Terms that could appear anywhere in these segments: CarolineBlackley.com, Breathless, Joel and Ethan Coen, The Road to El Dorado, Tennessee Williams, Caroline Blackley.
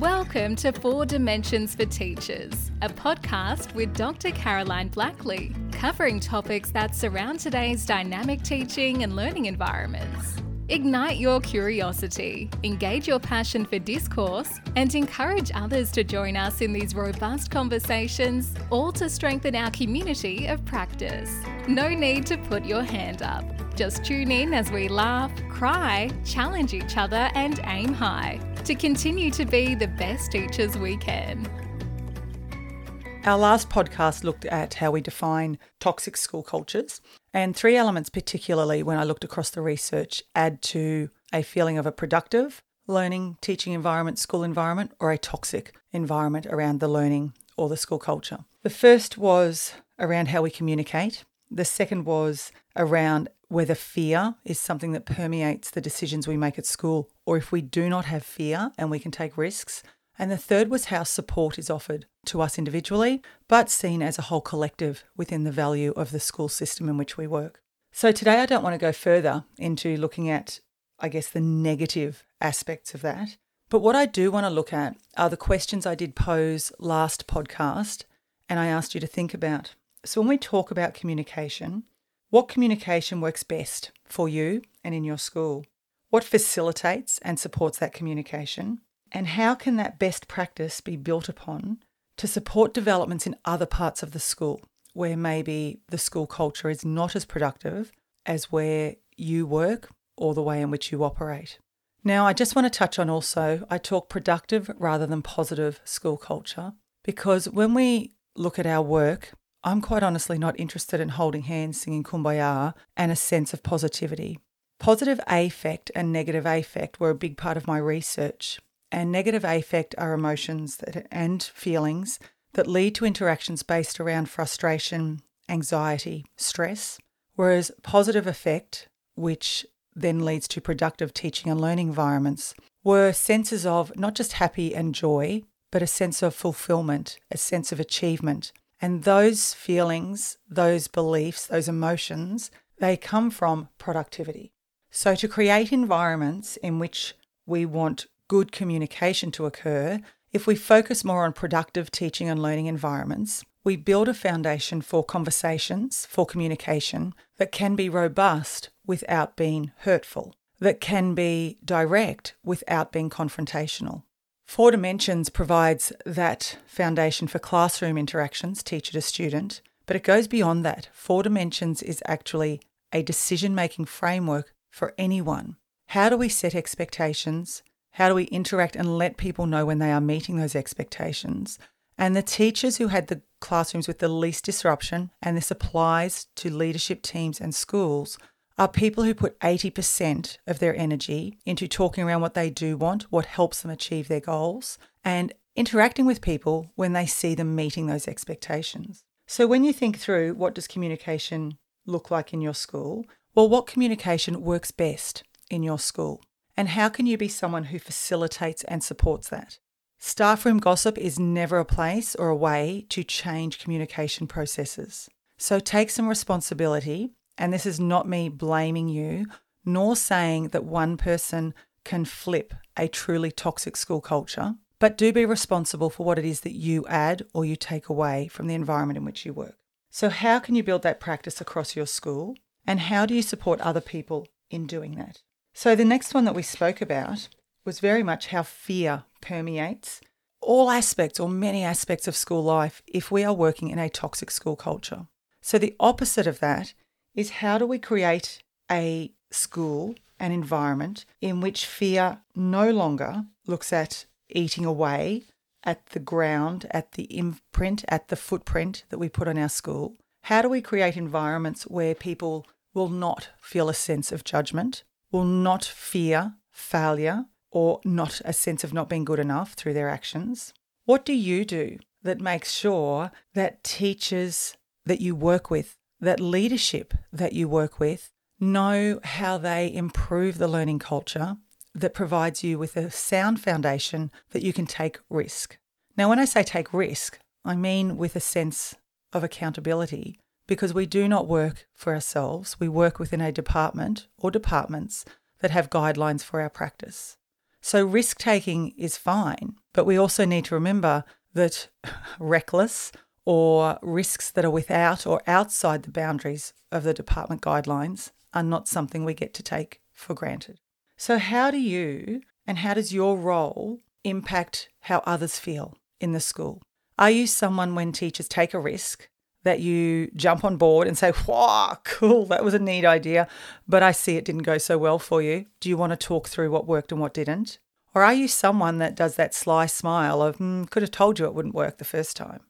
Welcome to 4 Dimensions for Teachers, a podcast with Dr. Caroline Blackley, covering topics that surround today's dynamic teaching and learning environments. Ignite your curiosity, engage your passion for discourse, and encourage others to join us in these robust conversations, all to strengthen our community of practice. No need to put your hand up. Just tune in as we laugh, cry, challenge each other, and aim high to continue to be the best teachers we can. Our last podcast looked at how we define toxic school cultures, and three elements particularly when I looked across the research add to a feeling of a productive learning, teaching environment, school environment, or a toxic environment around the learning or the school culture. The first was around how we communicate. The second was around whether fear is something that permeates the decisions we make at school, or if we do not have fear and we can take risks. And the third was how support is offered to us individually, but seen as a whole collective within the value of the school system in which we work. So today I don't want to go further into looking at, I guess, the negative aspects of that. But what I do want to look at are the questions I did pose last podcast and I asked you to think about. So when we talk about communication, what communication works best for you and in your school? What facilitates and supports that communication? And how can that best practice be built upon to support developments in other parts of the school where maybe the school culture is not as productive as where you work or the way in which you operate? Now, I just want to touch on also, I talk productive rather than positive school culture, because when we look at our work, I'm quite honestly not interested in holding hands, singing Kumbaya, and a sense of positivity. Positive affect and negative affect were a big part of my research. And negative affect are emotions and feelings that lead to interactions based around frustration, anxiety, stress, whereas positive affect, which then leads to productive teaching and learning environments, were senses of not just happy and joy, but a sense of fulfillment, a sense of achievement. And those feelings, those beliefs, those emotions, they come from productivity. So to create environments in which we want good communication to occur, if we focus more on productive teaching and learning environments, we build a foundation for conversations, for communication that can be robust without being hurtful, that can be direct without being confrontational. 4 Dimensions provides that foundation for classroom interactions, teacher to student, but it goes beyond that. 4 Dimensions is actually a decision-making framework for anyone. How do we set expectations? How do we interact and let people know when they are meeting those expectations? And the teachers who had the classrooms with the least disruption, and this applies to leadership teams and schools, are people who put 80% of their energy into talking around what they do want, what helps them achieve their goals, and interacting with people when they see them meeting those expectations. So when you think through what does communication look like in your school, well, what communication works best in your school? And how can you be someone who facilitates and supports that? Staff room gossip is never a place or a way to change communication processes. So take some responsibility, and this is not me blaming you, nor saying that one person can flip a truly toxic school culture, but do be responsible for what it is that you add or you take away from the environment in which you work. So how can you build that practice across your school, and how do you support other people in doing that? So the next one that we spoke about was very much how fear permeates all aspects or many aspects of school life if we are working in a toxic school culture. So the opposite of that is how do we create a school, an environment in which fear no longer looks at eating away at the ground, at the imprint, at the footprint that we put on our school? How do we create environments where people will not feel a sense of judgment, will not fear failure or not a sense of not being good enough through their actions? What do you do that makes sure that teachers that you work with, that leadership that you work with, know how they improve the learning culture that provides you with a sound foundation that you can take risk? Now, when I say take risk, I mean with a sense of accountability, because we do not work for ourselves. We work within a department or departments that have guidelines for our practice. So risk-taking is fine, But we also need to remember that reckless or risks that are without or outside the boundaries of the department guidelines are not something we get to take for granted. So how do you and how does your role impact how others feel in the school? Are you someone when teachers take a risk that you jump on board and say, wow, cool, that was a neat idea, but I see it didn't go so well for you. Do you want to talk through what worked and what didn't? Or are you someone that does that sly smile of, could have told you it wouldn't work the first time?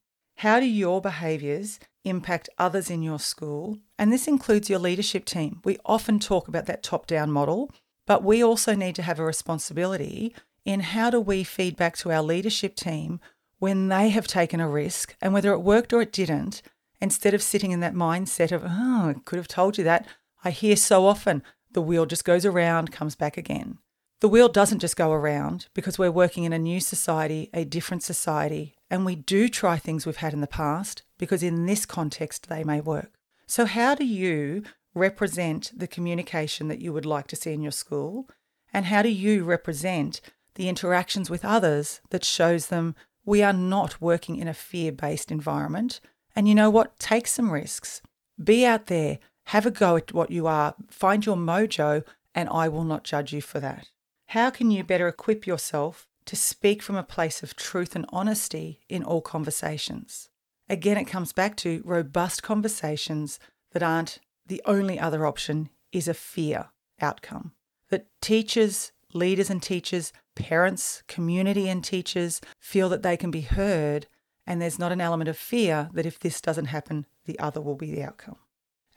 How do your behaviours impact others in your school? And this includes your leadership team. We often talk about that top-down model, but we also need to have a responsibility in how do we feed back to our leadership team when they have taken a risk and whether it worked or it didn't, instead of sitting in that mindset of, oh, I could have told you that. I hear so often the wheel just goes around, comes back again. The wheel doesn't just go around because we're working in a new society, a different society, and we do try things we've had in the past because in this context they may work. So how do you represent the communication that you would like to see in your school? And how do you represent the interactions with others that shows them we are not working in a fear-based environment? And you know what? Take some risks. Be out there. Have a go at what you are. Find your mojo, and I will not judge you for that. How can you better equip yourself to speak from a place of truth and honesty in all conversations? Again, it comes back to robust conversations that aren't the only other option is a fear outcome. That teachers, leaders and teachers, parents, community and teachers feel that they can be heard and there's not an element of fear that if this doesn't happen, the other will be the outcome.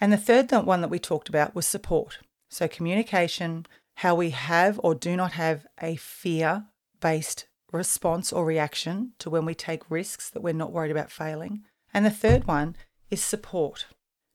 And the third one that we talked about was support. So communication, how we have or do not have a fear-based response or reaction to when we take risks that we're not worried about failing. And the third one is support.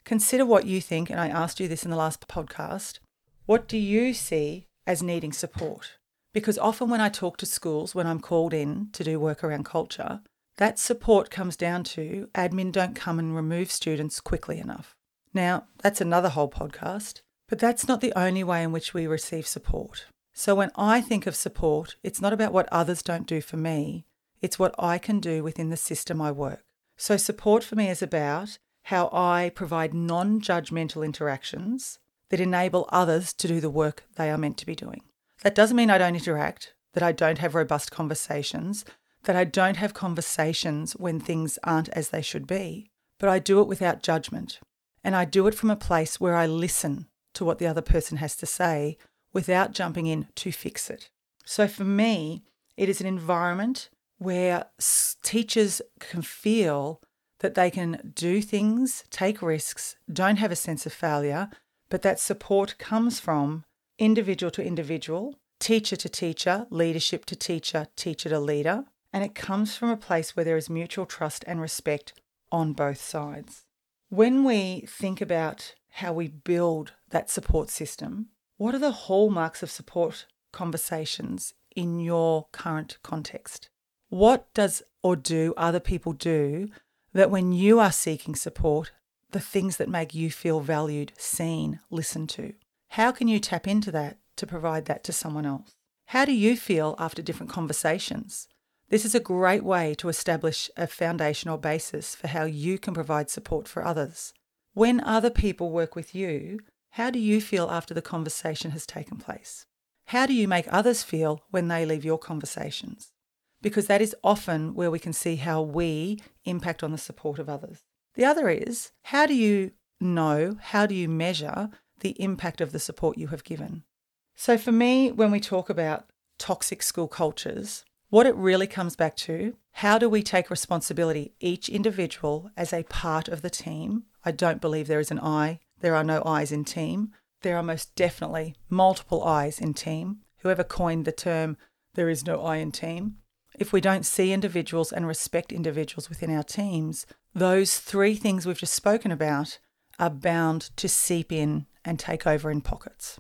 Consider what you think, and I asked you this in the last podcast, what do you see as needing support? Because often when I talk to schools, when I'm called in to do work around culture, that support comes down to admin don't come and remove students quickly enough. Now, that's another whole podcast, but that's not the only way in which we receive support. So when I think of support, it's not about what others don't do for me, it's what I can do within the system I work. So support for me is about how I provide non-judgmental interactions that enable others to do the work they are meant to be doing. That doesn't mean I don't interact, that I don't have robust conversations, that I don't have conversations when things aren't as they should be, but I do it without judgment. And I do it from a place where I listen to what the other person has to say without jumping in to fix it. So for me, it is an environment where teachers can feel that they can do things, take risks, don't have a sense of failure, but that support comes from individual to individual, teacher to teacher, leadership to teacher, teacher to leader, and it comes from a place where there is mutual trust and respect on both sides. When we think about how we build that support system, what are the hallmarks of support conversations in your current context? What does or do other people do that when you are seeking support, the things that make you feel valued, seen, listened to? How can you tap into that to provide that to someone else? How do you feel after different conversations? This is a great way to establish a foundational basis for how you can provide support for others. When other people work with you, how do you feel after the conversation has taken place? How do you make others feel when they leave your conversations? Because that is often where we can see how we impact on the support of others. The other is, how do you know, how do you measure the impact of the support you have given? So for me, when we talk about toxic school cultures, what it really comes back to, how do we take responsibility, each individual as a part of the team? I don't believe there is an I. There are no I's in team. There are most definitely multiple I's in team. Whoever coined the term, there is no I in team. If we don't see individuals and respect individuals within our teams, those three things we've just spoken about are bound to seep in and take over in pockets.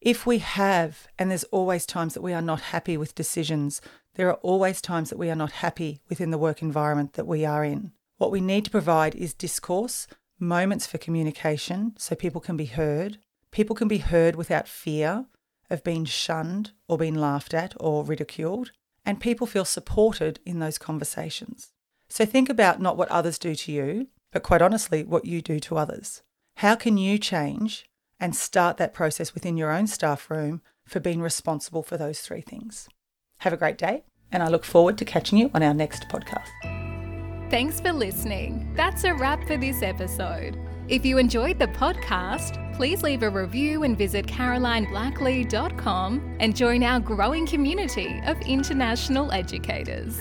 If we have, and there's always times that we are not happy with decisions, there are always times that we are not happy within the work environment that we are in. What we need to provide is discourse, moments for communication so people can be heard. People can be heard without fear of being shunned or being laughed at or ridiculed. and people feel supported in those conversations. So think about not what others do to you, but quite honestly, what you do to others. How can you change and start that process within your own staff room for being responsible for those three things? Have a great day, and I look forward to catching you on our next podcast. Thanks for listening. That's a wrap for this episode. If you enjoyed the podcast, please leave a review and visit CarolineBlackley.com and join our growing community of international educators.